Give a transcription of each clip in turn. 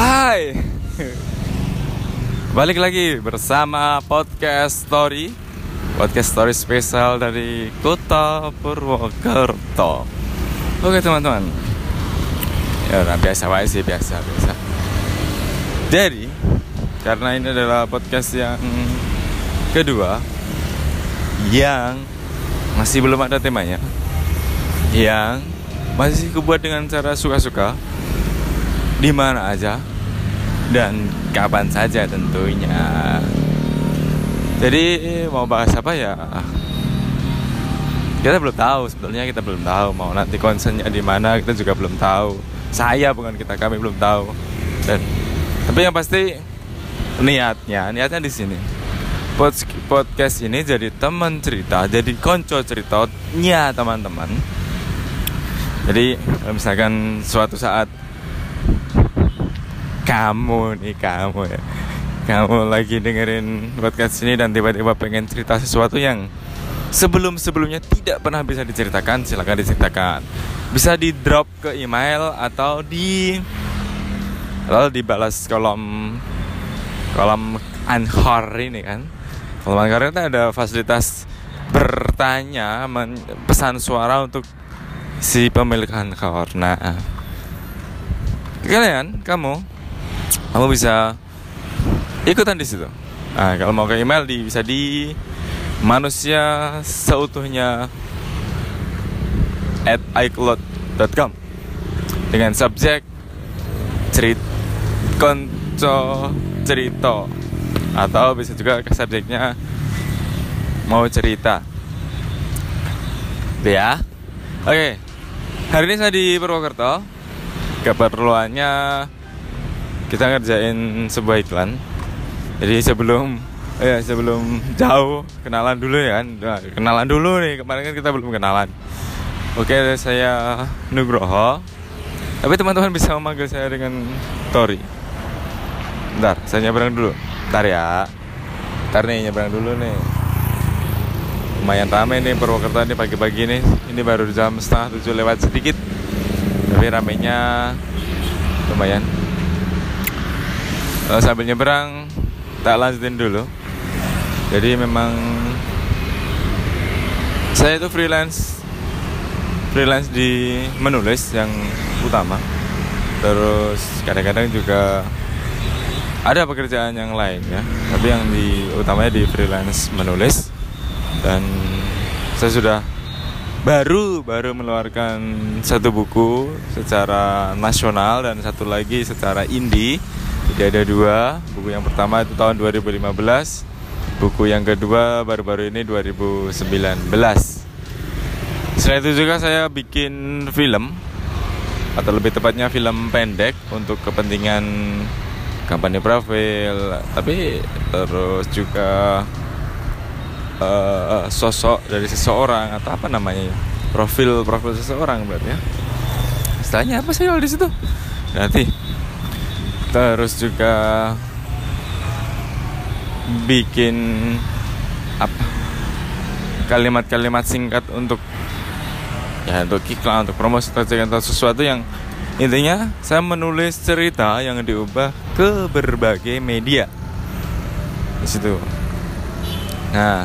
Hai, balik lagi bersama podcast Tori, podcast Tori spesial dari kota Purwokerto. Oke teman-teman, ya udah biasa. Jadi karena ini adalah podcast yang kedua yang masih belum ada temanya, yang masih kubuat dengan cara suka-suka, di mana aja dan kapan saja tentunya. Jadi mau bahas apa ya? Kita belum tahu, sebetulnya kita belum tahu mau nanti konsennya di mana, kita juga belum tahu. Saya bukan kita, kami belum tahu. Dan tapi yang pasti niatnya di sini. Podcast ini jadi teman cerita, jadi konco ceritanya teman-teman. Jadi misalkan suatu saat kamu lagi dengerin podcast ini dan tiba-tiba pengen cerita sesuatu yang sebelum-sebelumnya tidak pernah bisa diceritakan, silakan diceritakan. Bisa di drop ke email atau lalu dibalas kolom Anchor ini kan. Kolom Anchor itu ada fasilitas bertanya, pesan suara untuk si pemilik Anchor. Nah, kalian, kamu bisa ikutan di situ. Nah, kalau mau ke email bisa di manusia seutuhnya @icloud.com dengan subjek konco cerita, atau bisa juga ke subjeknya mau cerita ya. Oke, hari ini saya di Purwokerto. Keperluannya kita ngerjain sebuah iklan. Jadi sebelum jauh kenalan dulu ya kan. Nah, kenalan dulu nih, kemarin kan kita belum kenalan. Oke, saya Nugroho. Tapi teman-teman bisa memanggil saya dengan Tori. Bentar, saya nyebrang dulu. Nyebrang dulu nih. Lumayan rame nih Purwokerto nih pagi-pagi nih. Ini baru jam 6:30 lewat sedikit. Tapi ramenya lumayan. Sambil nyebrang, tak lanjutin dulu. Jadi memang saya itu freelance di menulis yang utama. Terus kadang-kadang juga ada pekerjaan yang lain ya, tapi yang utamanya di freelance menulis. Dan saya sudah baru mengeluarkan satu buku secara nasional dan satu lagi secara indie. Jadi ada dua, buku yang pertama itu tahun 2015, buku yang kedua baru-baru ini 2019. Selain itu juga saya bikin film, atau lebih tepatnya film pendek untuk kepentingan kampanye profil, tapi terus juga sosok dari seseorang, atau apa namanya ya, profil seseorang berarti ya. Istilahnya apa sih kalau di situ? Nanti. Terus juga bikin apa, kalimat-kalimat singkat untuk ya untuk iklan, untuk promosi atau sesuatu. Yang intinya saya menulis cerita yang diubah ke berbagai media di situ. Nah,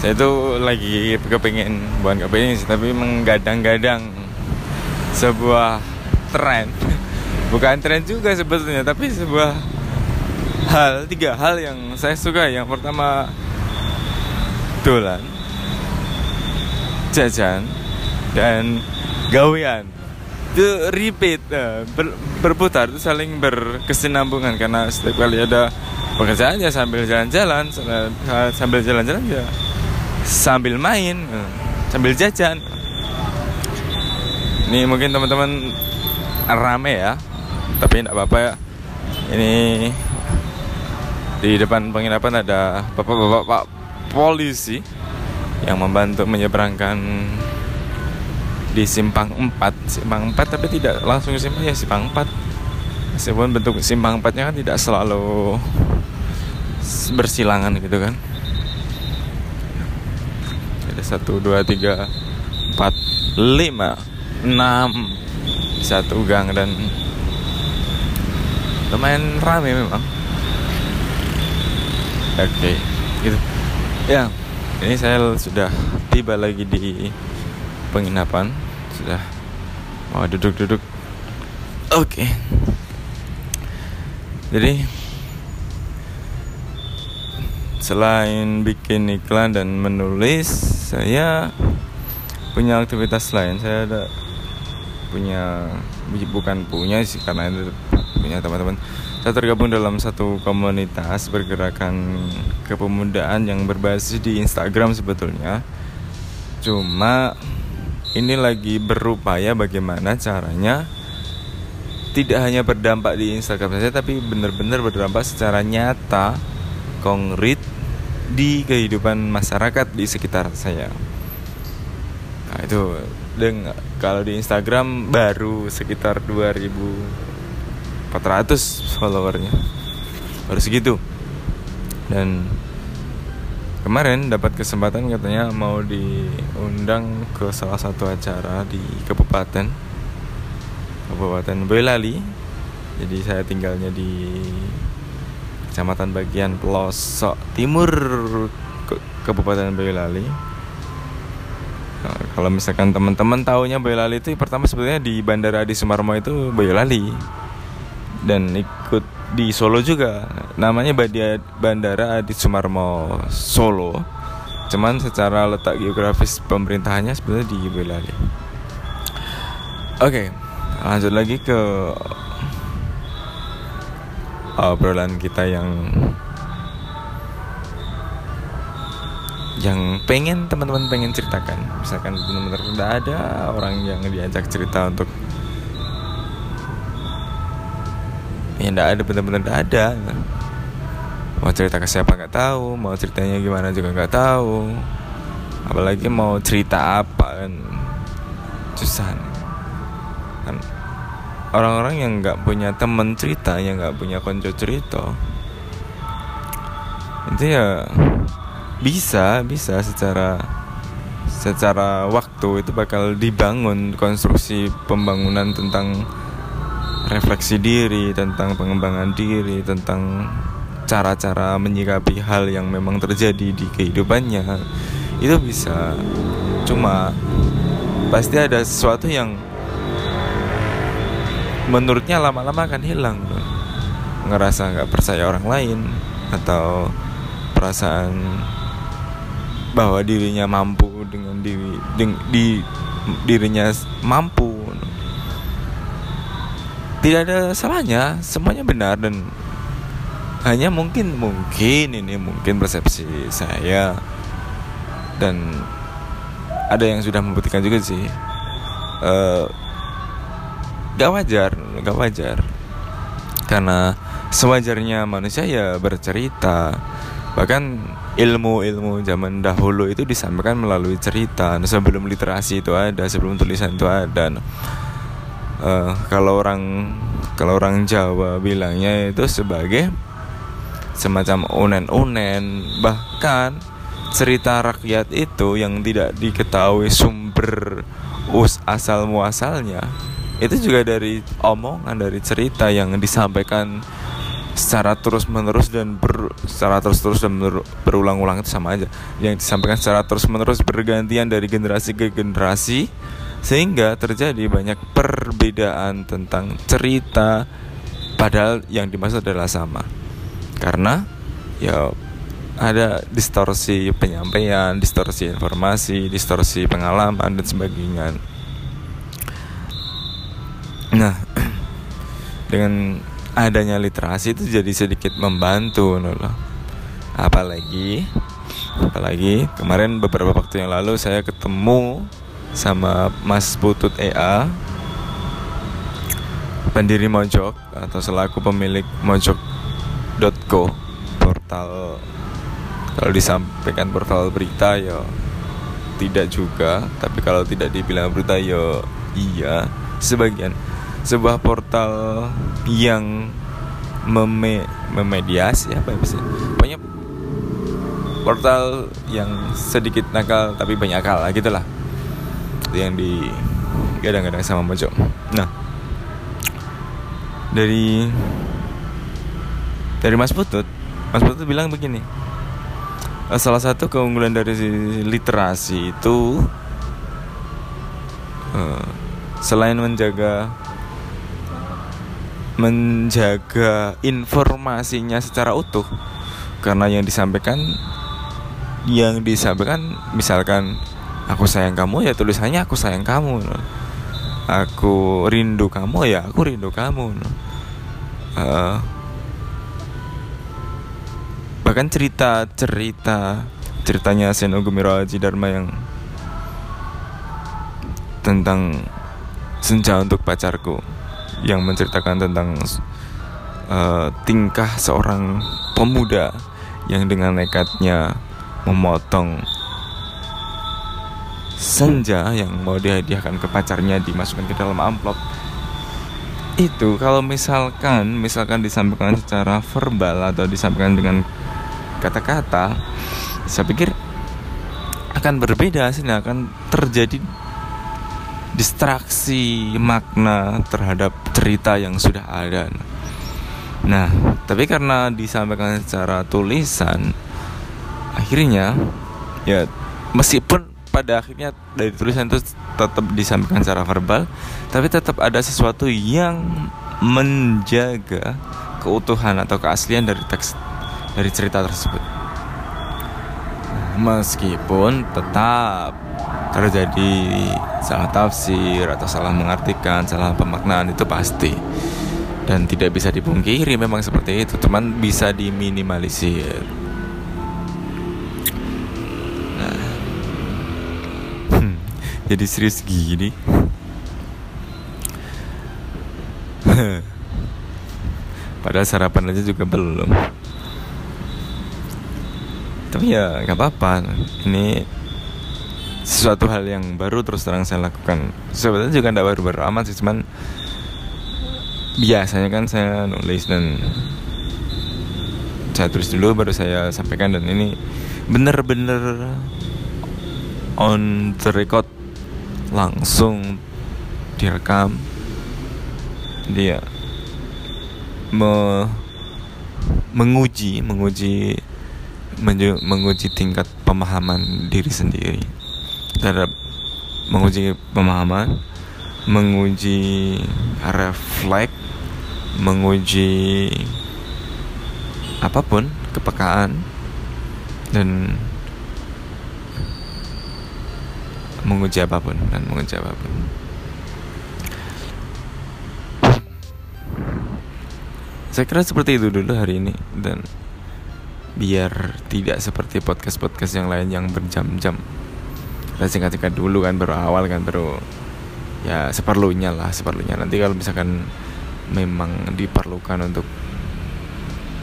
saya itu lagi bukan kepengen sih, tapi menggadang-gadang sebuah tren. Bukan tren juga sebetulnya, tapi sebuah hal, tiga hal yang saya suka. Yang pertama dolan, jajan, dan gawean. Itu repeat, berputar, itu saling berkesinambungan. Karena setiap kali ada pekerjaan ya sambil jalan-jalan, ya sambil main, sambil jajan. Ini mungkin teman-teman rame ya, tapi enggak apa-apa ya. Ini di depan penginapan ada bapak-bapak polisi yang membantu menyeberangkan di simpang 4, tapi tidak langsung simpang 4. Meskipun bentuk simpang 4-nya kan tidak selalu bersilangan gitu kan. Ada 1, 2, 3, 4, 5, 6 satu gang, dan lumayan rame memang. Oke, gitu. Ya, ini saya sudah tiba lagi di penginapan, sudah mau duduk-duduk. Oke. Jadi selain bikin iklan dan menulis, saya punya aktivitas lain. Saya ada punya, bukan punya sih, karena itu punya teman-teman. Saya tergabung dalam satu komunitas pergerakan kepemudaan yang berbasis di Instagram sebetulnya. Cuma ini lagi berupaya bagaimana caranya tidak hanya berdampak di Instagram saja, tapi benar-benar berdampak secara nyata, konkret di kehidupan masyarakat di sekitar saya. Nah itu, kalau di Instagram baru sekitar 2.400 followernya, baru segitu. Dan kemarin dapat kesempatan, katanya mau diundang ke salah satu acara di Kabupaten Boyolali. Jadi saya tinggalnya di Kecamatan bagian pelosok timur Kabupaten Boyolali. Nah, kalau misalkan teman-teman taunya Boyolali itu, pertama sebetulnya di Bandara Adi Sumarmo itu Boyolali, dan ikut di Solo juga, namanya Bandara Adi Sumarmo Solo, cuman secara letak geografis pemerintahannya sebetulnya di Boyolali. Oke, lanjut lagi ke obrolan kita yang pengen teman-teman pengen ceritakan. Misalkan benar-benar tidak ada orang yang diajak cerita untuk, ya tidak ada, benar-benar tidak ada. Mau cerita ke siapa nggak tahu, mau ceritanya gimana juga nggak tahu, apalagi mau cerita apa, kan susah. Orang-orang yang gak punya teman cerita, yang gak punya konco cerita, itu ya bisa secara waktu itu bakal dibangun konstruksi pembangunan tentang refleksi diri, tentang pengembangan diri, tentang cara-cara menyikapi hal yang memang terjadi di kehidupannya. Itu bisa, cuma pasti ada sesuatu yang menurutnya lama-lama akan hilang, ngerasa nggak percaya orang lain, atau perasaan bahwa dirinya mampu dengan dirinya mampu. Tidak ada salahnya, semuanya benar, dan hanya mungkin persepsi saya, dan ada yang sudah membuktikan juga sih. Gak wajar, karena sewajarnya manusia ya bercerita. Bahkan ilmu-ilmu zaman dahulu itu disampaikan melalui cerita, sebelum literasi itu ada, sebelum tulisan itu ada. Kalau orang Jawa bilangnya itu sebagai semacam unen-unen. Bahkan cerita rakyat itu yang tidak diketahui sumber asal muasalnya, itu juga dari omongan, dari cerita yang disampaikan secara terus-menerus dan berulang-ulang. Itu sama aja, yang disampaikan secara terus-menerus bergantian dari generasi ke generasi, sehingga terjadi banyak perbedaan tentang cerita, padahal yang dimaksud adalah sama. Karena ya ada distorsi penyampaian, distorsi informasi, distorsi pengalaman, dan sebagainya. Nah, dengan adanya literasi itu jadi sedikit membantu, loh. Apalagi kemarin beberapa waktu yang lalu saya ketemu sama Mas Putut EA, pendiri Mojok, atau selaku pemilik mojok.co, portal. Kalau disampaikan portal berita ya tidak juga, tapi kalau tidak dibilang berita ya iya, sebagian. Sebuah portal yang memediasi, apa sih? Pokoknya portal yang sedikit nakal tapi banyak akal lah, gitulah. Yang digadang-gadang sama Mojok. Nah, dari dari Mas Putut. Mas Putut bilang begini, salah satu keunggulan dari literasi itu selain menjaga informasinya secara utuh, karena yang disampaikan misalkan aku sayang kamu, ya tulisannya aku sayang kamu, aku rindu kamu, ya aku rindu kamu, bahkan ceritanya Seno Gumira Ajidarma yang tentang Senja Untuk Pacarku, yang menceritakan tentang tingkah seorang pemuda yang dengan nekatnya memotong senja yang mau dihadiahkan ke pacarnya, dimasukkan ke dalam amplop. Itu kalau misalkan disampaikan secara verbal atau disampaikan dengan kata-kata, saya pikir akan berbeda hasilnya, akan terjadi distraksi makna terhadap cerita yang sudah ada. Nah, tapi karena disampaikan secara tulisan, akhirnya ya meskipun pada akhirnya dari tulisan itu tetap disampaikan secara verbal, tapi tetap ada sesuatu yang menjaga keutuhan atau keaslian dari teks, dari cerita tersebut, meskipun tetap terjadi salah tafsir atau salah mengartikan, salah pemaknaan, itu pasti dan tidak bisa dipungkiri, memang seperti itu, teman, bisa diminimalisir. Nah. Jadi serius gini. Padahal sarapan aja juga belum. Tapi ya gak apa-apa, ini sesuatu hal yang baru terus terang saya lakukan. Sebenarnya juga gak baru-baru amat sih, cuman biasanya kan saya nulis dan saya tulis dulu baru saya sampaikan, dan ini bener-bener on the record, langsung direkam. Jadi ya menguji tingkat pemahaman diri sendiri, terhadap menguji pemahaman, menguji refleks, menguji apapun, kepekaan, dan menguji apapun. Saya kira seperti itu dulu hari ini, dan biar tidak seperti podcast-podcast yang lain yang berjam-jam, kita singkat-singkat dulu kan, baru awal kan, baru ya seperlunya. Nanti kalau misalkan memang diperlukan untuk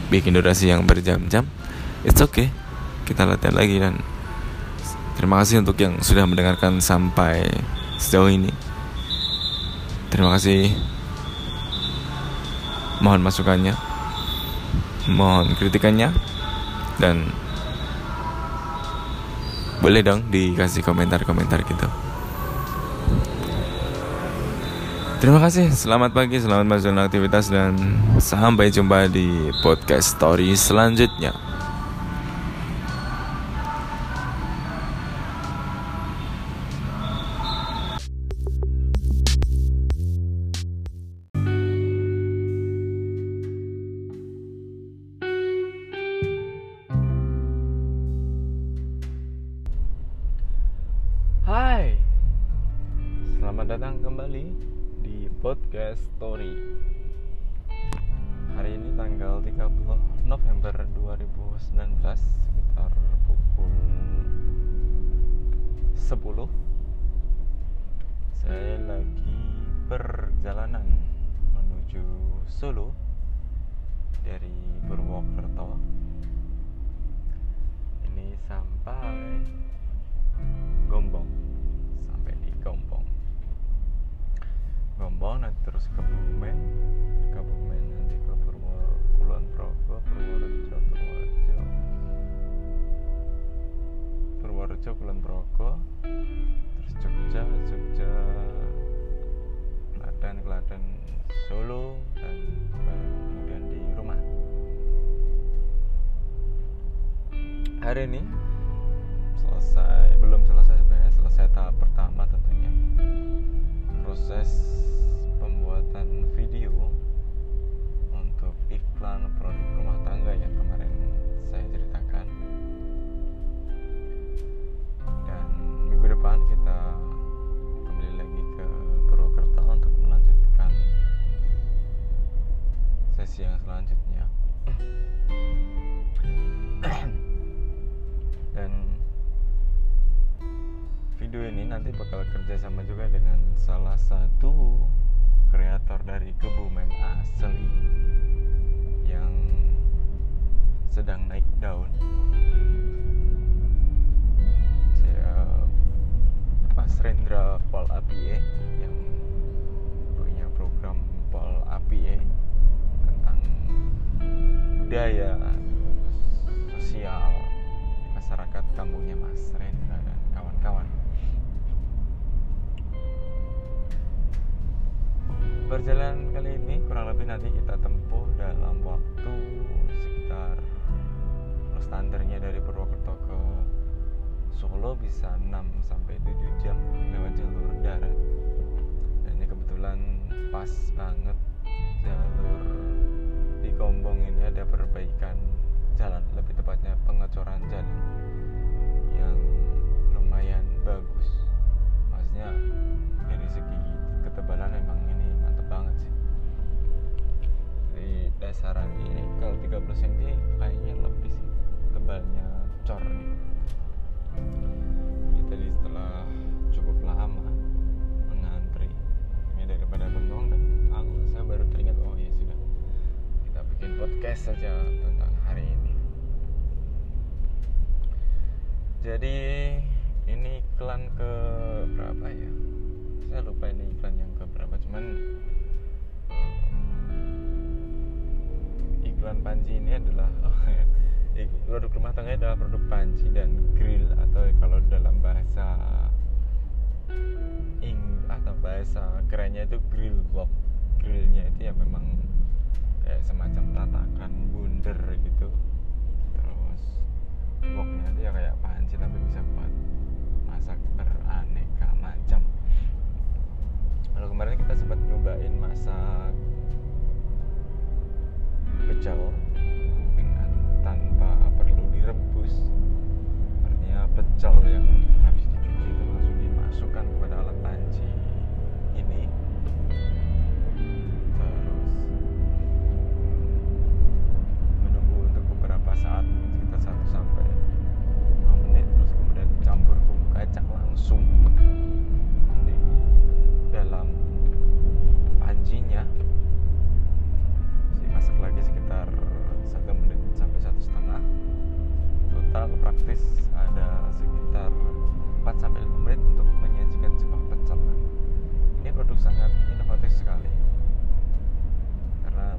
bikin durasi yang berjam-jam, it's okay, kita latihan lagi. Dan terima kasih untuk yang sudah mendengarkan sampai sejauh ini. Terima kasih, mohon masukannya, mohon kritikannya, dan boleh dong dikasih komentar-komentar gitu. Terima kasih, selamat pagi, selamat melaksanakan aktivitas, dan sampai jumpa di podcast story selanjutnya. Podcast Tori. Hari ini tanggal 30 November 2019, sekitar pukul 10. Saya lagi perjalanan menuju Solo dari Purwokerto. Ini sampai Gombong, sampai di Gombong, nanti terus ke Kebumen, nanti ke Purwokerto, Kulon Progo, terus Jogja, Klaten, Solo, dan kemudian di rumah. hari ini belum selesai sebenarnya, selesai tahap pertama tentunya, proses pembuatan video untuk iklan produk rumah tangga yang kemarin saya ceritakan. Dan minggu depan kita kembali lagi ke Purwokerto untuk melanjutkan sesi yang selanjutnya. Dan video ini nanti bakal kerjasama juga dengan salah satu kreator dari Kebumen asli yang sedang naik daun. Mas Rendra Paul Api yang punya program Paul Api tentang budaya sosial masyarakat kampungnya Mas Rendra dan kawan-kawan. Perjalanan kali ini kurang lebih nanti kita tempuh dalam waktu sekitar, standarnya dari Purwokerto ke Solo bisa 6-7 jam lewat jalur darat. Dan ini kebetulan pas banget jalur di Gombong ini ada perbaikan jalan, lebih tepatnya pengecoran jalan yang lumayan bagus. Maksudnya dari segi ketebalan memang ini banget sih. Jadi dasaran ini kalau 30 cm kayaknya lebih sih tebalnya cor nih. Kita setelah cukup lama mengantri ini daripada bengong, dan saya baru teringat, oh ya sudah, kita bikin podcast saja tentang hari ini. Jadi ini iklan ke berapa ya? Saya lupa ini iklan yang ke berapa, cuman iklan panci ini adalah produk rumah tangga adalah produk panci dan grill, atau kalau dalam bahasa Inggris atau bahasa kerennya itu grill wok. Grillnya itu ya memang kayak semacam tatakan bundar gitu, terus woknya itu ya kayak panci tapi bisa buat masak beraneka macam. Lalu kemarin kita sempat nyobain masak pecel dengan tanpa perlu direbus, artinya pecel yang habis dicuci itu langsung dimasukkan kepada alat panci ini. Terus menunggu untuk beberapa saat, sekitar 1-2 menit, terus kemudian campur bumbu kacang langsung di dalam pancinya. Masak lagi sekitar 1 menit sampai 1,5. Total praktis ada sekitar 4-5 menit untuk menyajikan sebuah pecel. Ini produk sangat inovatif sekali, karena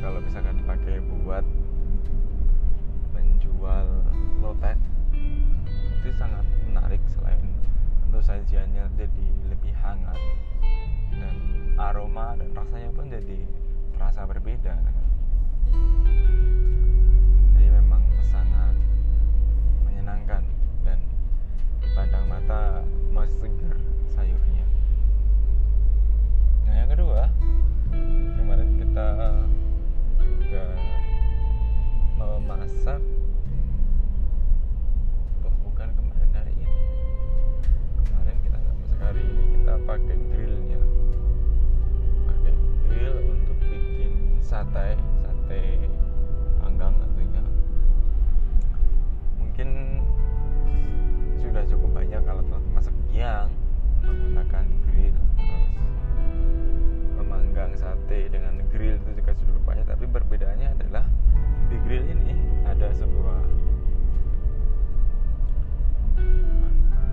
kalau misalkan dipakai buat menjual lotek itu sangat menarik, selain tentu sajiannya jadi lebih hangat dan aroma dan rasanya pun jadi terasa berbeda. Jadi memang sangat menyenangkan dan dipandang mata masih segar sayurnya. Nah, yang kedua, kemarin kita juga memasak, kita pakai grill untuk bikin sate panggang tentunya. Mungkin sudah cukup banyak alat-alat masak yang menggunakan grill, terus memanggang sate dengan grill itu juga sudah banyak, tapi perbedaannya adalah di grill ini ada sebuah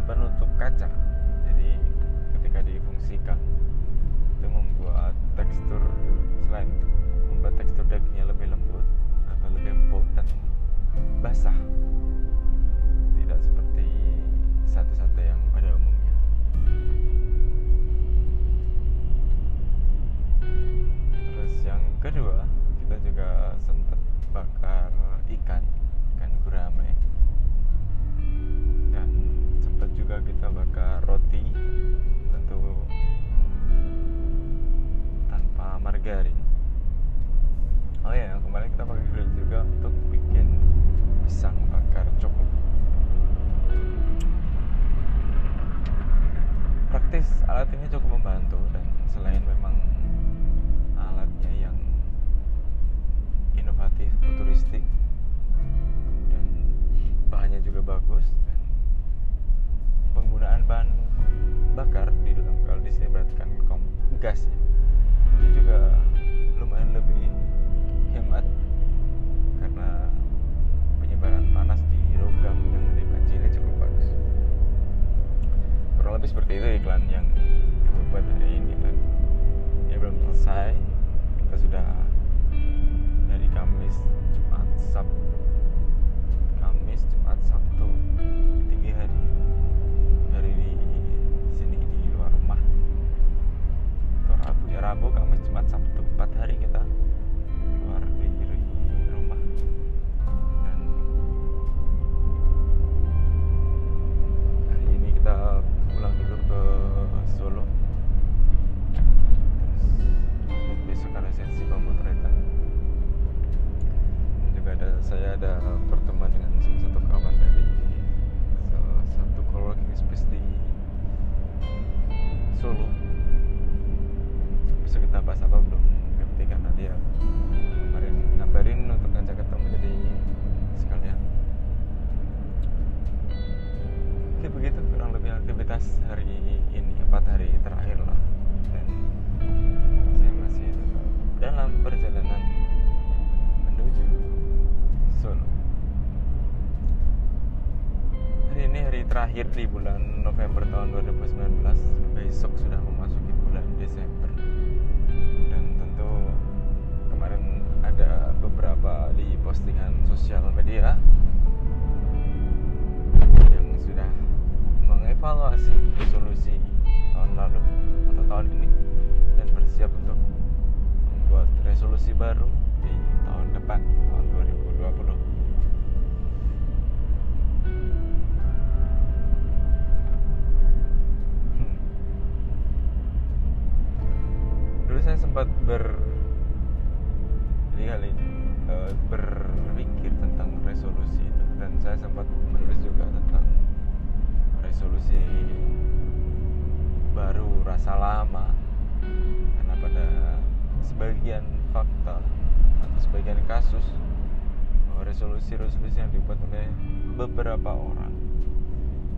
penutup kaca, jadi difungsikan itu membuat tekstur, selain membuat tekstur dagingnya lebih lembut atau lebih empuk dan basah, tidak seperti sate-sate yang pada umumnya. Terus yang kedua, kita juga sempat bakar ikan guys, alat ini cukup membantu. Dan selain memang alatnya yang inovatif, futuristik, dan bahannya juga bagus, dan penggunaan bahan bakar di dalam, kalau di sini berarti kan gas ya, itu juga lumayan lebih hemat karena penyebaran panas di logam yang di Pancilnya cukup bagus. Kurang lebih seperti itu iklan yang kami buat hari ini kan. Ya belum selesai, kita sudah dari Kamis, Jumat, Sabtu 3 hari dari sini di luar rumah. Atau Rabu, Kamis, Jumat, Sabtu, 4 hari kita keluar dari rumah. Dan hari ini kita pulang dulu ke Solo. Terus besok ada sesi pemotretan. Juga saya ada pertemuan dengan salah satu kawan dari salah satu co-working space di Solo. Besok kita bahas apa belum ngerti karena dia kemarin ngabarin untuk ngajak ketemu, jadi sekalian. Oke, begitu kurang lebih aktivitas hari ini, 4 hari terakhir lah. Dan saya masih dalam perjalanan menuju Solo. Hari ini hari terakhir di bulan November tahun 2019. Besok sudah memasuki bulan Desember. Kemarin ada beberapa di postingan sosial media yang sudah mengevaluasi resolusi tahun lalu atau tahun ini dan bersiap untuk membuat resolusi baru di tahun depan, tahun 2020. Dulu saya sempat berpikir tentang resolusi itu, dan saya sempat menulis juga tentang resolusi baru rasa lama, karena pada sebagian fakta atau sebagian kasus resolusi-resolusi yang dibuat oleh beberapa orang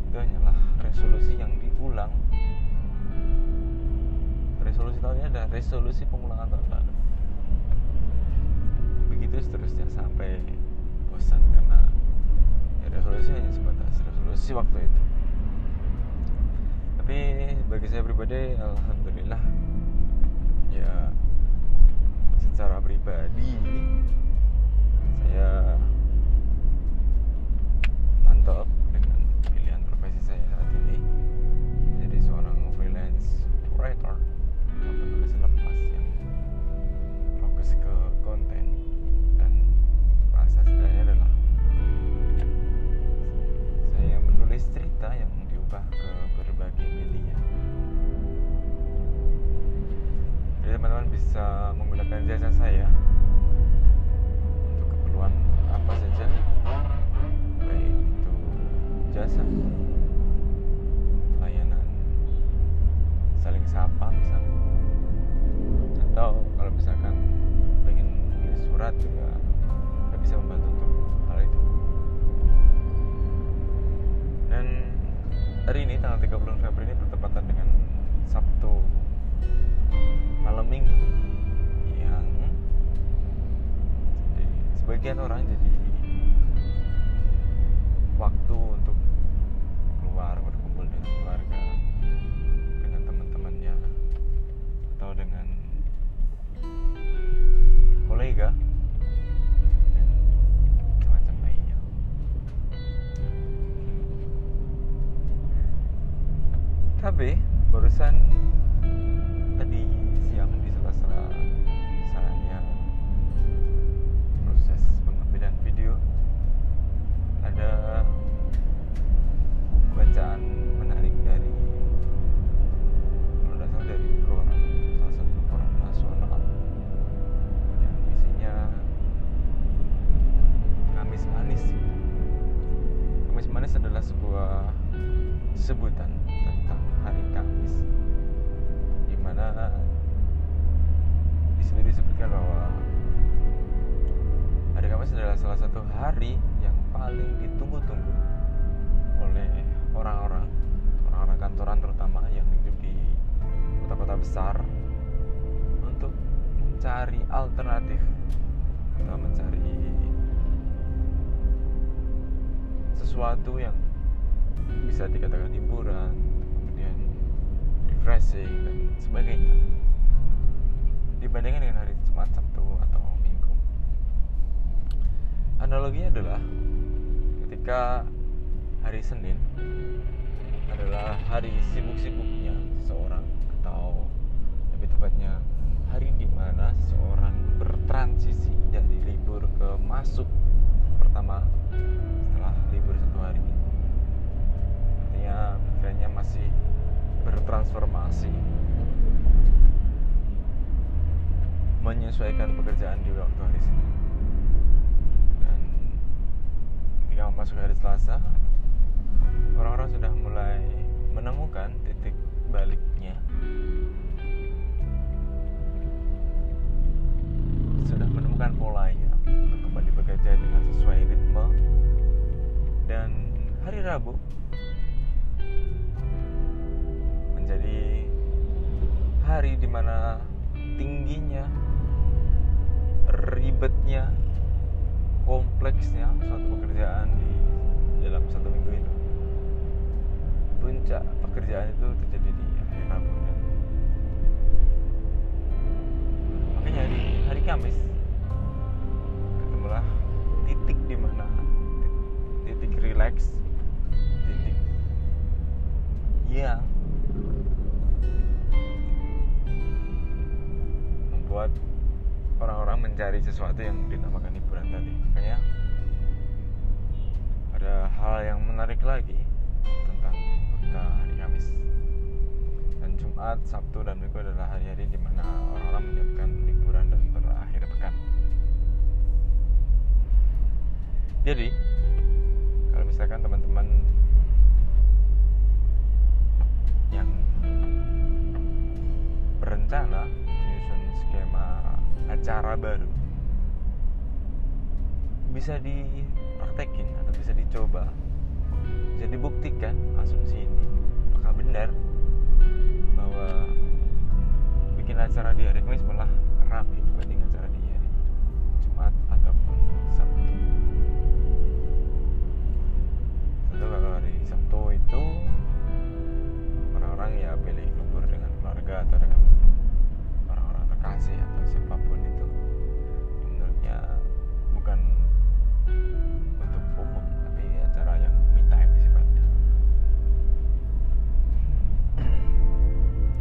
itu hanyalah resolusi yang diulang. Resolusi tahun ini adalah resolusi pengulangan tahun lalu. Itu seterusnya sampai bosan karena ya, resolusi hanya sebatas resolusi waktu itu. Tapi bagi saya pribadi, alhamdulillah ya, secara pribadi saya mantap dengan pilihan profesi saya saat ini, jadi seorang freelance writer atau penulis lepas yang fokus ke konten. Sebenarnya adalah saya menulis cerita yang diubah ke berbagai media. Jadi teman-teman bisa menggunakan jasa saya untuk keperluan apa saja, baik itu jasa, layanan saling sapa misalnya, atau kalau misalkan pengen menulis surat juga bisa membantu untuk hal itu. Dan hari ini tanggal 30 November ini bertepatan dengan Sabtu malam Minggu yang sebagian orang jadi waktu untuk keluar, berkumpul dengan keluarga, dengan teman-temannya, atau dengan kolega. Tapi barusan tadi siang di sela-sela saya proses pengambilan video, ada bacaan menarik dari berdasar dari koran, salah satu koran nasional yang isinya Kamis Manis. Kamis Manis adalah sebuah sebutan tentang hari Kamis disebutkan bahwa hari Kamis adalah salah satu hari yang paling ditunggu-tunggu oleh orang-orang kantoran terutama yang hidup di kota-kota besar untuk mencari alternatif atau mencari sesuatu yang bisa dikatakan hiburan, kemudian refreshing dan sebagainya dibandingkan dengan hari Jumat, Sabtu atau Minggu. Analoginya adalah ketika hari Senin adalah hari sibuk-sibuknya seseorang, atau lebih tepatnya hari di mana seseorang bertransisi dari libur ke masuk pertama setelah libur satu hari. Artinya pikirannya masih bertransformasi, menyesuaikan pekerjaan di waktu hari Senin. Dan ketika memasuki hari Selasa, orang-orang sudah mulai menemukan titik baliknya, sudah menemukan polanya untuk kembali bekerja dengan sesuai ritme. Dan hari Rabu menjadi hari di mana tingginya, ribetnya, kompleksnya suatu pekerjaan di dalam satu minggu itu. Puncak pekerjaan itu terjadi di hari Rabu. Makanya di hari Kamis ketemulah titik di mana titik relax, titik yang membuat orang-orang mencari sesuatu yang dinamakan hiburan tadi. Makanya ada hal yang menarik lagi tentang fakta hari Kamis. Dan Jumat, Sabtu, dan Minggu adalah hari-hari di mana orang-orang menyiapkan liburan dan berakhir pekan. Jadi, kalau misalkan teman-teman yang berencana menyusun skema acara baru, bisa dipraktekin atau bisa dicoba, bisa dibuktikan asumsi ini apakah benar bahwa bikin acara di hari Kamis malah rapi dibanding acara di hari Jumat ataupun Sabtu. Tentu kalau hari Sabtu itu orang-orang ya pilih libur dengan keluarga atau dengan orang-orang terkasih atau siapapun itu, menurutnya bukan untuk umum tapi acara yang me time sifatnya.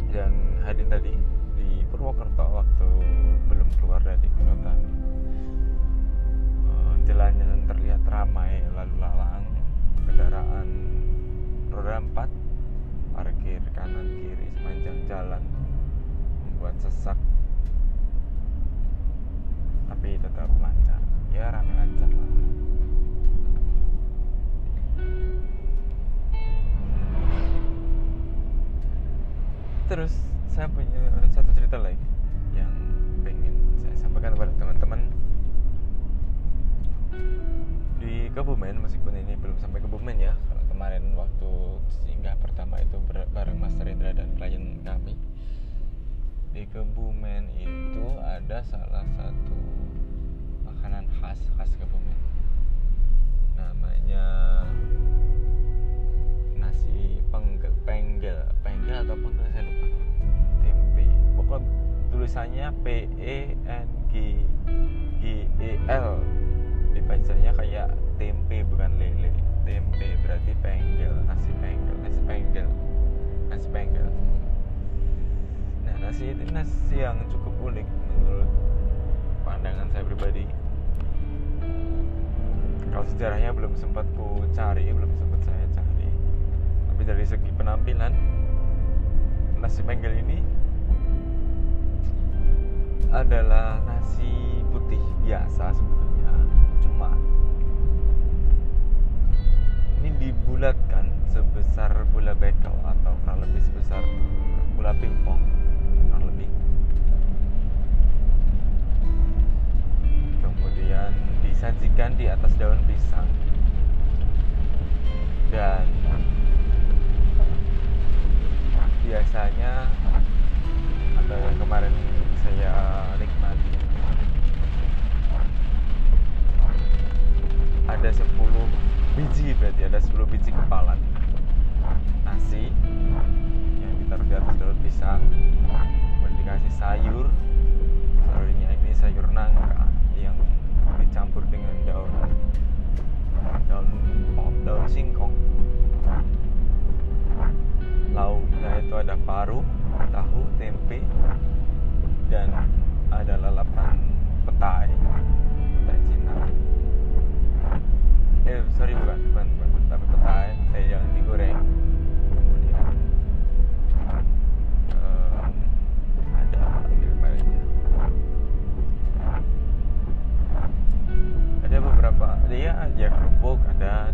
Dan hari tadi di Purwokerto waktu belum keluar dari kota, jalanan terlihat ramai lalu lalang, kendaraan roda 4 parkir kanan kiri sepanjang jalan, membuat sesak tapi tetap lancar, ya ramai lancar lah. Terus saya punya satu cerita lagi yang pengen saya sampaikan kepada teman-teman di Kebumen, meskipun ini belum sampai Kebumen ya. Kalau kemarin waktu singgah pertama itu bareng Mas Rendra dan klien kami di Kebumen, itu ada salah satu makanan khas Kebumen namanya nasi penggel atau penggel saya lupa, tempe, pokoknya tulisannya PENGGEL, dibacanya kayak tempe bukan lele. Tempe berarti penggel, nasi penggel. Nah, nasi itu nasi yang cukup unik menurut pandangan saya pribadi. Kalau sejarahnya belum sempat ku cari, tapi dari segi penampilan nasi penggel ini adalah nasi putih biasa sebetulnya, cuma ini dibulatkan sebesar bola bekel atau kurang lebih sebesar bola pingpong, kurang lebih. pisang, baru dikasih sayur, sayurnya ini sayur nangka yang dicampur dengan daun singkong. Lauknya itu ada paru, tahu, tempe, dan ada lalapan petai Cina. Sorry, bukan, tapi petai yang digoreng. Kemudian ada kemarinnya. Ada beberapa, dia aja kerupuk ada.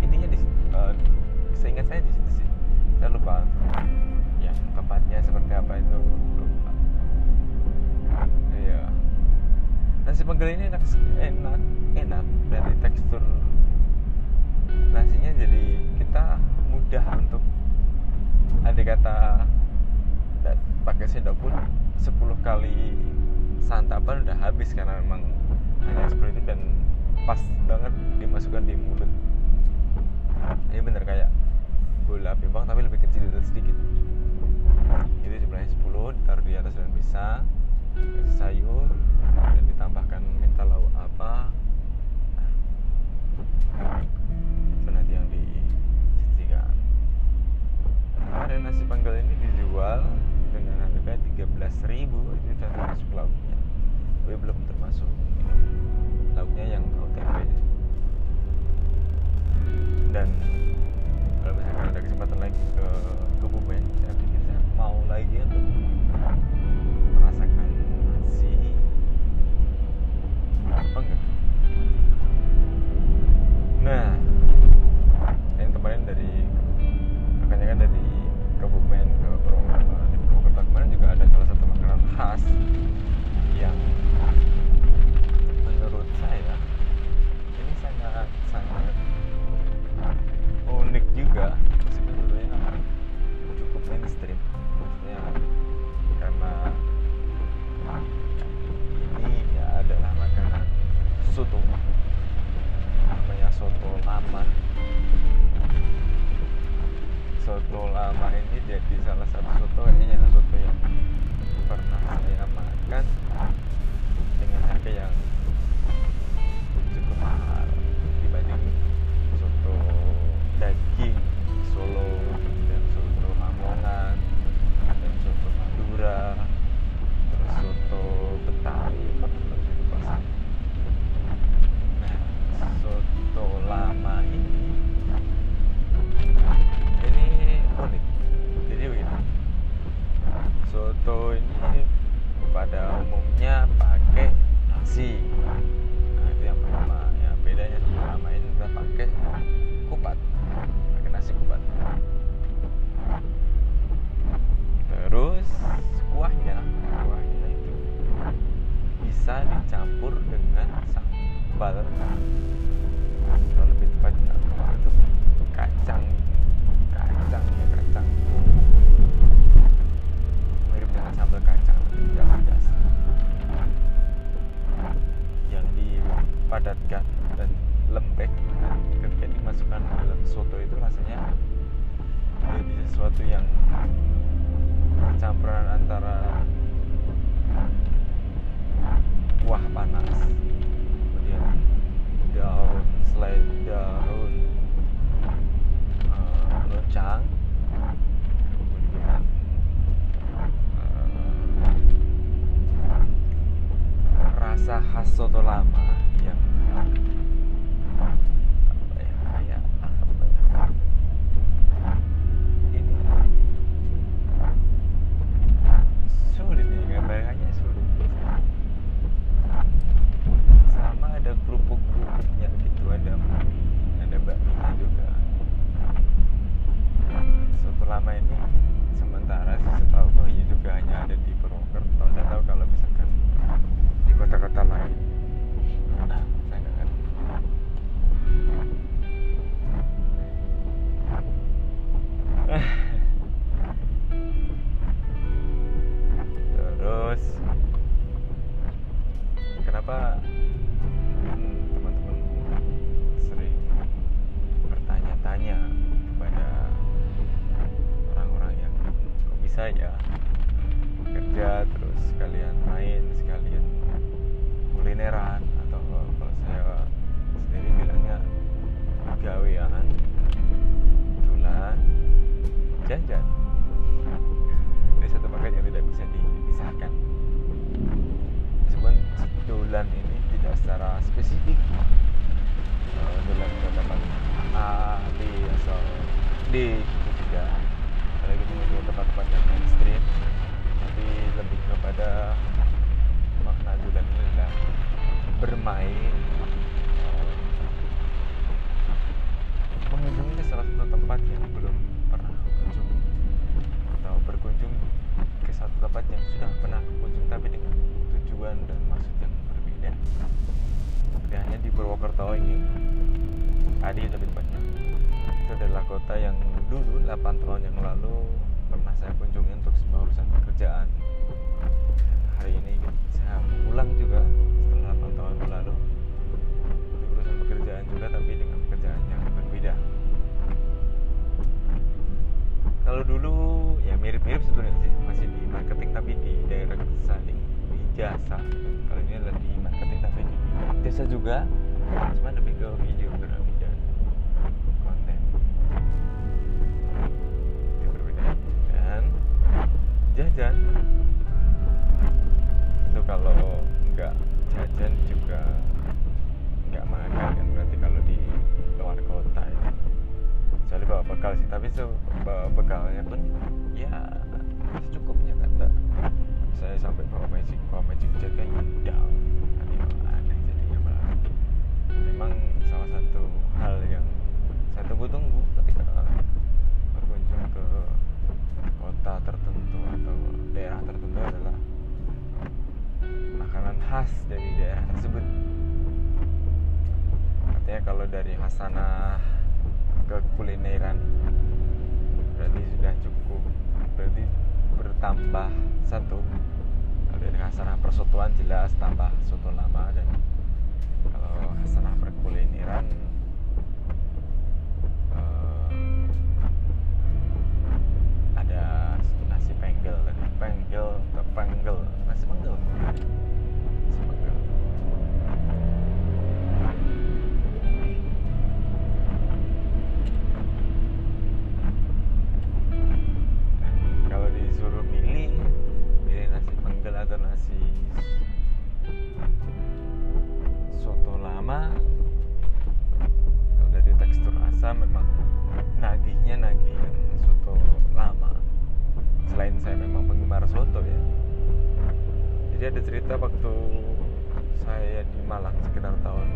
Intinya di seingat saya di situ sih. Saya lupa yang tempatnya seperti apa itu. Iya. Nasi penggel ini enak dari tekstur nasinya, jadi kita mudah untuk ada kata pakai sendok pun 10 kali santapan udah habis karena memang hanya seperti itu dan pas banget dimasukkan di mulut. Ini bener kayak bola pimpong tapi lebih kecil sedikit. Itu jumlahnya 10, ditaruh di atas daun pisang, kasih sayur, dan ditambahkan minta lauk apa. Itu nanti yang disajikan. Ada nasi panggang ini dijual dengan harga 13.000, itu sudah termasuk lauknya. Tapi belum termasuk lauknya yang tempe. Dan kalau misalkan ada kesempatan lagi ke Kebumen, saya pikir saya mau lagi untuk merasakan nasi penggel. Nah, yang kemarin dari Kebumen ke Purwokerto kemarin juga ada salah satu makanan khas yang menurut saya ini sangat unik juga, sebetulnya cukup mainstream, maksudnya karena ini ya adalah makanan soto, namanya soto lama ini jadi salah satu soto yang pernah saya makan dengan harga yang cukup mahal dibanding soto daging Solo, dan soto Lamongan, dan soto Madura, terus soto Betawi, pasar. Nah, soto lama ini unik. Jadi begini, soto ini pada umumnya pakai nasi. Nah, itu yang pertama. Ya, bedanya soto lama ini kita pakai kupat. Terus kuahnya itu bisa dicampur dengan sambal, atau lebih tepatnya itu kacang mirip dengan sambal kacang tapi tidak pedas, yang dipadatkan dan lembek. Dan ketika dimasukkan dalam soto itu rasanya jadi sesuatu yang campuran antara kuah panas, kemudian daun loncang, kemudian rasa khas soto lama yang teman-teman sering bertanya-tanya kepada bisa ya bekerja terus sekalian main, sekalian kulineran, atau kalau saya sendiri bilangnya gawean, dulan, jajan. Ini satu bagian yang tidak bisa dipisahkan. Meskipun dulan ini tidak secara spesifik dulan terdapat A, B, atau D itu tidak, kalau gitu itu tempat-tempat yang mainstream, tapi lebih kepada makna dulan ini adalah bermain, mengunjungi ke salah satu tempat yang belum pernah kunjungi atau berkunjung ke satu tempat yang sudah pernah kunjungi tapi dengan tujuan dan maksud yang berbeda. Tidak hanya di Purwokerto ini, Adi lebih banyak. Itu adalah kota yang dulu 8 tahun yang lalu pernah saya kunjungi untuk sebuah urusan pekerjaan. Hari ini saya pulang juga setelah 8 tahun lalu untuk urusan pekerjaan juga, tapi dengan pekerjaan yang berbeda. Kalau dulu ya mirip-mirip sebetulnya sih, masih di marketing tapi di direct selling, di jasa. Kalau ini adalah di marketing tapi di jasa juga, cuma lebih ke videografi. Jajan itu kalau nggak jajan juga nggak makan kan, berarti kalau di luar kota itu kecuali bawa bekal sih, tapi bekalnya pun ya secukupnya kata saya, sampai bawa magic jet kan down aneh jadinya. Malah memang salah satu hal yang saya tunggu-tunggu ketika berkunjung ke kota tertentu atau daerah tertentu adalah makanan khas dari daerah tersebut. Artinya kalau dari khasanah ke kulineran berarti sudah cukup, berarti bertambah satu. Kalau dari khasanah persatuan jelas tambah soto lama, dan kalau khasanah perkulineran ada nasi penggel tadi, nasi penggel. Kalau disuruh milih nasi penggel atau nasi soto lama, kalau dari tekstur asam memang nagihnya yang soto lama. Selain saya memang penggemar soto ya, jadi ada cerita waktu saya di Malang sekitar tahun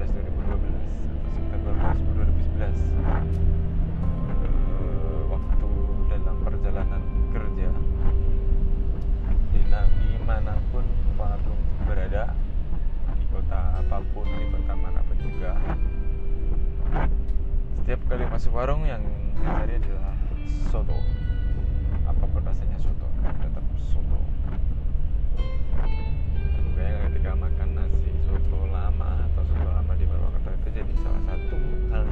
2011-2012 sekitar 2011 waktu dalam perjalanan kerja di manapun berada, di kota apapun, di kota manapun juga, setiap kali masuk warung yang cari adalah soto. Apapun rasanya soto, tetap soto. Dan kayaknya ketika makan nasi soto lama atau soto lama di Purwokerto itu jadi salah satu hal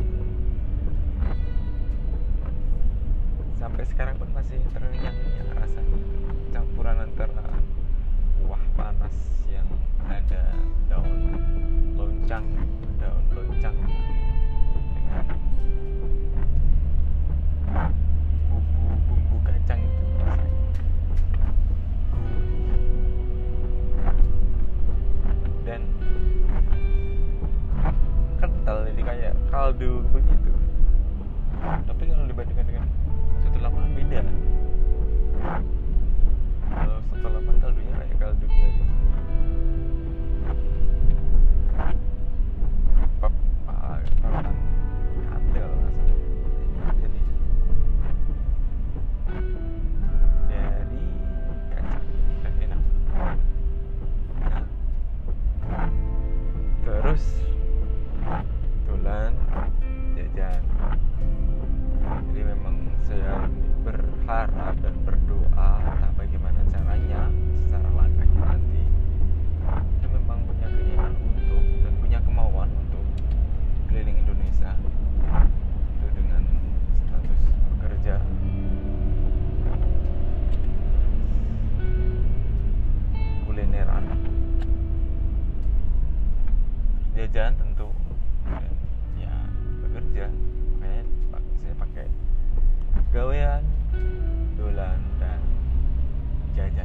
sampai sekarang pun masih terngiang-ngiang rasanya, campuran antara kuah panas yang ada daun loncang dengan bumbu kacang itu rasanya. Dan kental, jadi kayak kaldu begitu. Tapi kalau dibandingkan dengan soto lama beda. Kalau soto lama kaldunya kayak kaldu dari parutan kandel. gawean, dolan, dan jajan.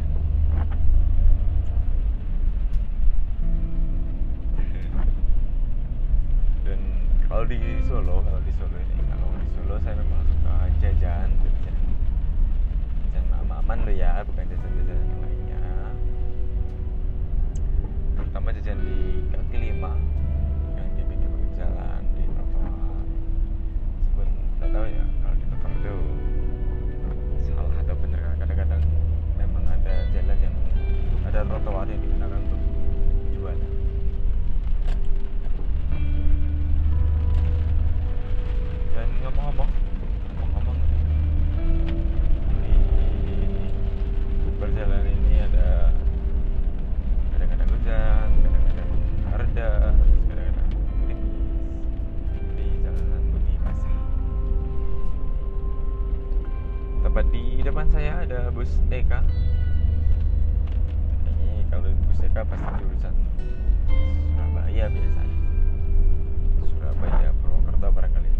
Dan kalau di Solo saya memang suka jajan aman loh ya, bukan jajan-jajan yang lainnya. Terutama jajan di kaki lima yang di pinggir jalan di trotoar. Sebelum nggak tahu ya kalau di trotoar itu salah atau bener, kadang-kadang memang ada jalan yang ada trotoar yang digunakan untuk jualan. Dan ngomong-ngomong di perjalanan ini ada kadang-kadang hujan, kadang-kadang reda, kadang-kadang krimis di jalanan Bumi Pasir. Tepat di depan saya ada bus EK. Ini kalau bus EK pasti jurusan Surabaya biasanya. Surabaya Purwokerto barangkali.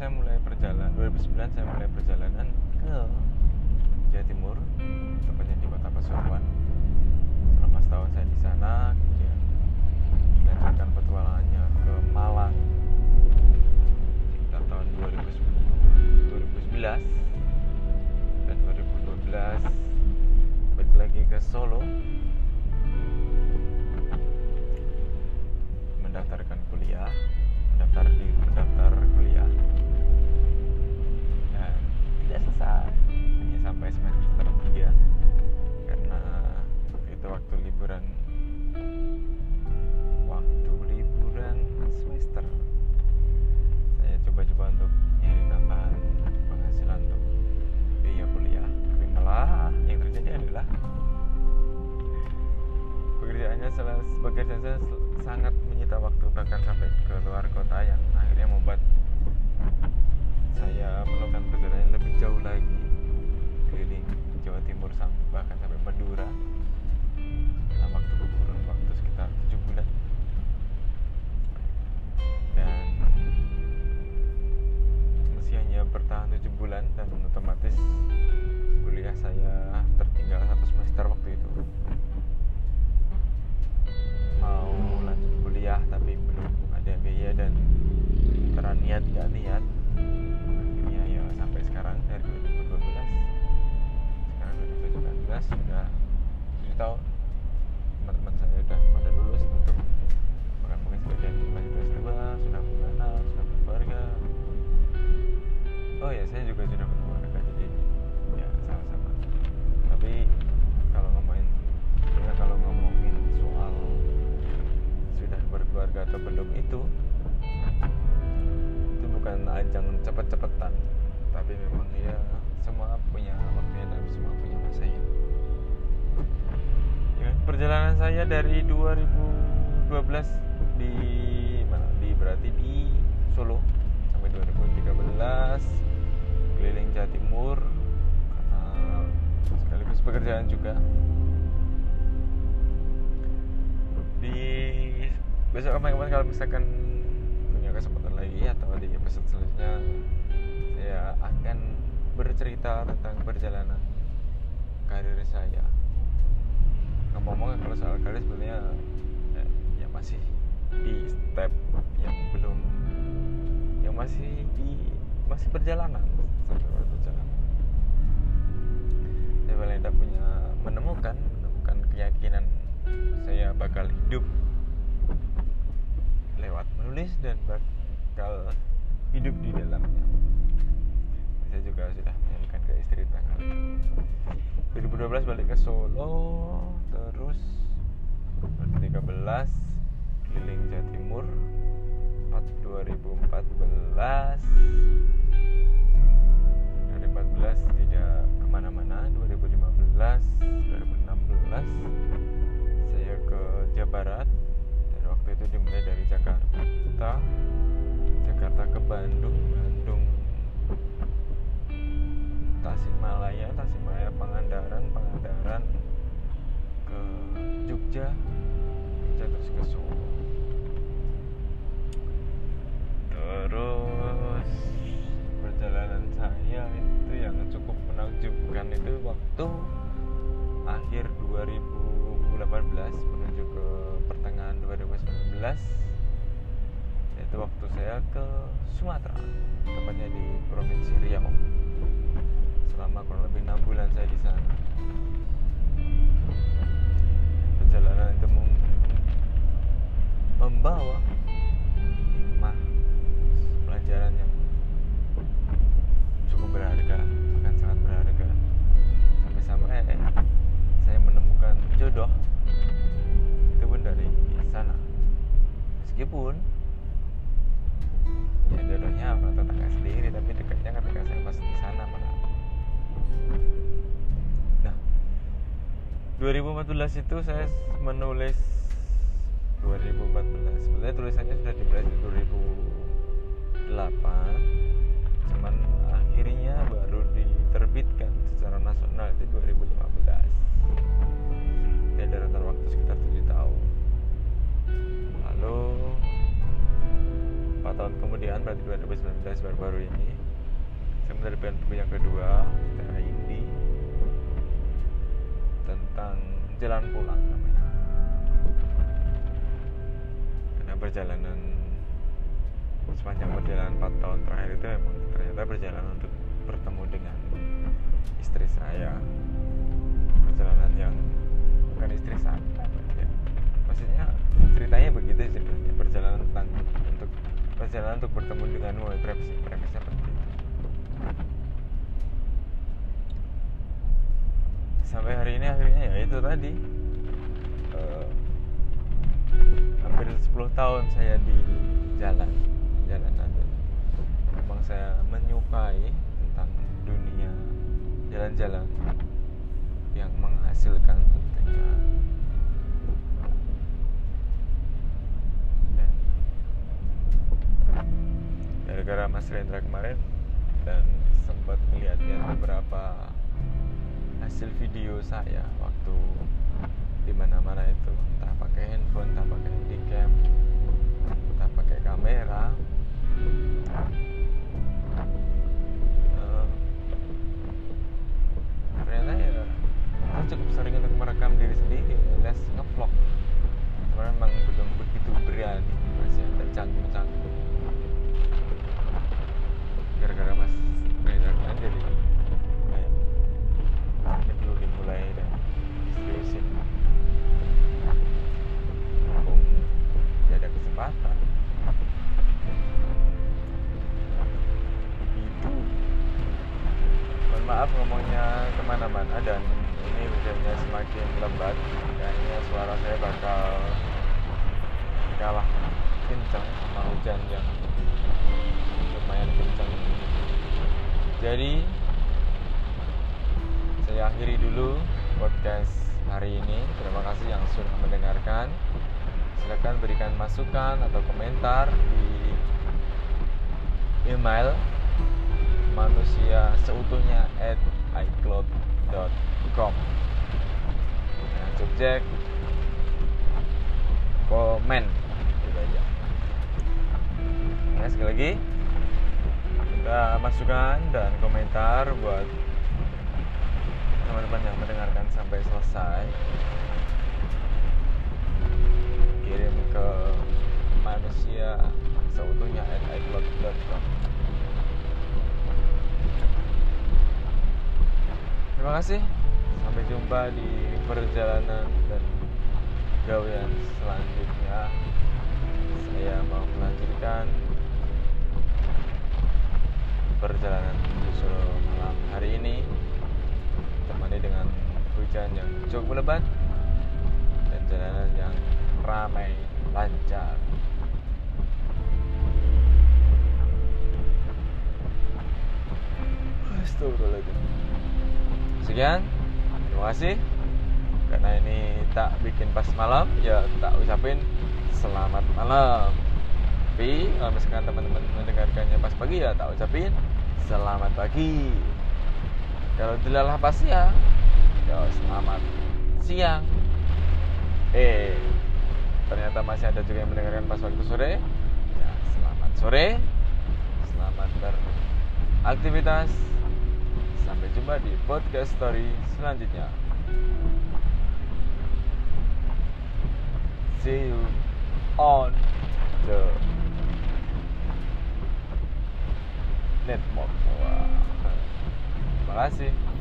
Saya mulai perjalanan ke Jawa Timur, tepatnya di kota Pasuruan. Selama setahun saya di sana, kemudian melanjutkan petualangannya ke Malang. Sekitar tahun 2011 dan 2012 balik lagi ke Solo, mendaftar kuliah. Tidak selesai, hanya sampai semester 3 karena itu waktu liburan semester. Saya coba-coba untuk nyari tambahan penghasilan untuk biaya kuliah, tapi malah yang terjadi adalah pekerjaan saya sangat menyita waktu, bahkan sampai ke luar kota, yang akhirnya membuat saya melakukan perjalanan lebih jauh lagi, keliling Jawa Timur bahkan sampai Madura dalam kurun waktu sekitar 7 bulan. Dan masih hanya bertahan 7 bulan dan otomatis kuliah saya tertinggal 1 semester waktu itu. Mau lanjut kuliah tapi belum ada biaya dan antara niat gak niat akhirnya ya sampai sekarang dari 2012 sudah atau belum itu bukan ajang cepet-cepetan, tapi memang ya semua punya waktunya dan semua punya masanya. Ya, perjalanan saya dari 2012 di mana? Berarti di Solo sampai 2013 keliling Jawa Timur karena sekaligus pekerjaan juga. Di besok kemarin kalau misalkan punya kesempatan lagi atau di episode selanjutnya saya akan bercerita tentang perjalanan karir saya. Ngomong-ngomong kalau soal karir sebenarnya ya masih di step yang belum, yang masih perjalanan, sampai perjalanan. Saya paling tidak punya menemukan keyakinan saya bakal hidup lewat menulis dan bakal hidup di dalamnya. Saya juga sudah menyampaikan ke istri tentang hal itu. 2012 balik ke Solo, terus 2013 keliling Jawa Timur, 2014 tidak kemana-mana. 2015 2016 saya ke Jawa Barat, dan waktu itu dimulai dari Jakarta ke Bandung, Tasikmalaya, Pangandaran ke Jogja, terus ke Solo. Terus perjalanan saya itu yang cukup menakjubkan itu waktu akhir 2018 menuju ke pertengahan 2019, yaitu waktu saya ke Sumatera, tepatnya di provinsi Riau. Selama kurang lebih 6 bulan saya di sana. Perjalanan itu membawa pelajaran yang cukup berharga, bahkan sangat berharga. Sampai saya menemukan jodoh itu pun dari sana. Meskipun ya jodohnya bukan tetangga sendiri, tapi dekatnya ketika saya pas di sana malah. Nah, 2014 itu saya menulis 2014. Sebenarnya tulisannya sudah dimulai di 2008, cuman akhirnya baru diterbitkan secara nasional itu 2015. Dia ada rentan waktu sekitar 7 tahun. Lalu 4 tahun kemudian, berarti 2019 baru ini, saya menerbitkan buku yang kedua secara indie tentang jalan pulang namanya. Perjalanan sepanjang perjalanan 4 tahun terakhir itu memang ternyata perjalanan untuk bertemu dengan istri saya, perjalanan yang bukan istri saya ya. Maksudnya ceritanya begitu sih, perjalanan tentang perjalanan untuk bertemu denganmu, premisnya seperti itu. Sampai hari ini akhirnya ya itu tadi, hampir 10 tahun saya di jalanan. Memang saya menyukai tentang dunia jalan-jalan yang menghasilkan tentunya. Dan gara-gara Mas Rendra kemarin dan sempat melihatnya beberapa hasil video saya waktu di mana-mana itu, entah pakai handphone, entah pakai handycam, entah pakai kamera. Ternyata ya saya cukup sering untuk merekam diri sendiri, alias ngevlog. Cuma memang belum begitu berani, masih ada canggung-canggung. Gara-gara Mas Rendra kan jadi kayak ini perlu dimulai dan seriusin. Ada kesempatan itu, mohon maaf ngomongnya kemana-mana dan ini hujannya semakin lebat, kayaknya suara saya bakal kalah kencang sama hujan yang lumayan kencang. Jadi saya akhiri dulu podcast hari ini. Terima kasih yang sudah mendengarkan. Silakan berikan masukan atau komentar di email manusiaseutuhnya@icloud.com. Subjek komen gitu aja. Nah, sekali lagi kita masukan dan komentar buat teman-teman yang mendengarkan sampai selesai. Kirim ke manusiaseutuhnya@icloud.com. Terima kasih. Sampai jumpa di perjalanan dan gawean selanjutnya. Saya mau melanjutkan perjalanan di Solo malam hari ini, temani dengan hujan yang cukup lebat dan jalanan yang ramai lancar. Astagfirullahaladzim. Sekian, terima kasih. Karena ini tak bikin pas malam, ya tak ucapin selamat malam. Tapi kalau misalkan teman-teman mendengarkannya pas pagi, ya tak ucapin selamat pagi. Kalau dilalah pas siang, ya selamat siang. Ternyata masih ada juga yang mendengarkan pas waktu sore, ya selamat sore. Selamat beraktivitas. Sampai jumpa di podcast story selanjutnya. See you on the network. Wow. Terima kasih.